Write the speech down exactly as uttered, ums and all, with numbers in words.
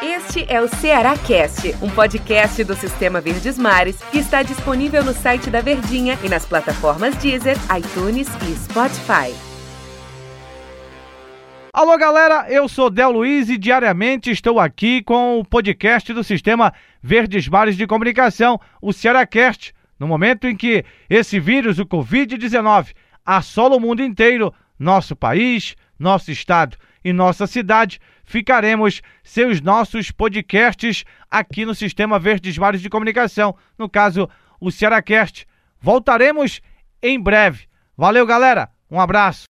Este é o Cearacast, um podcast do Sistema Verdes Mares que está disponível no site da Verdinha e nas plataformas Deezer, iTunes e Spotify. Alô galera, eu sou Del Luiz e diariamente estou aqui com o podcast do Sistema Verdes Mares de Comunicação, o Cearacast, no momento em que esse vírus, o covid dezenove, assola o mundo inteiro, nosso país, nosso estado e nossa cidade, ficaremos sem os nossos podcasts aqui no Sistema Verdes Mares de Comunicação, no caso, o Cearacast. Voltaremos em breve. Valeu, galera. Um abraço.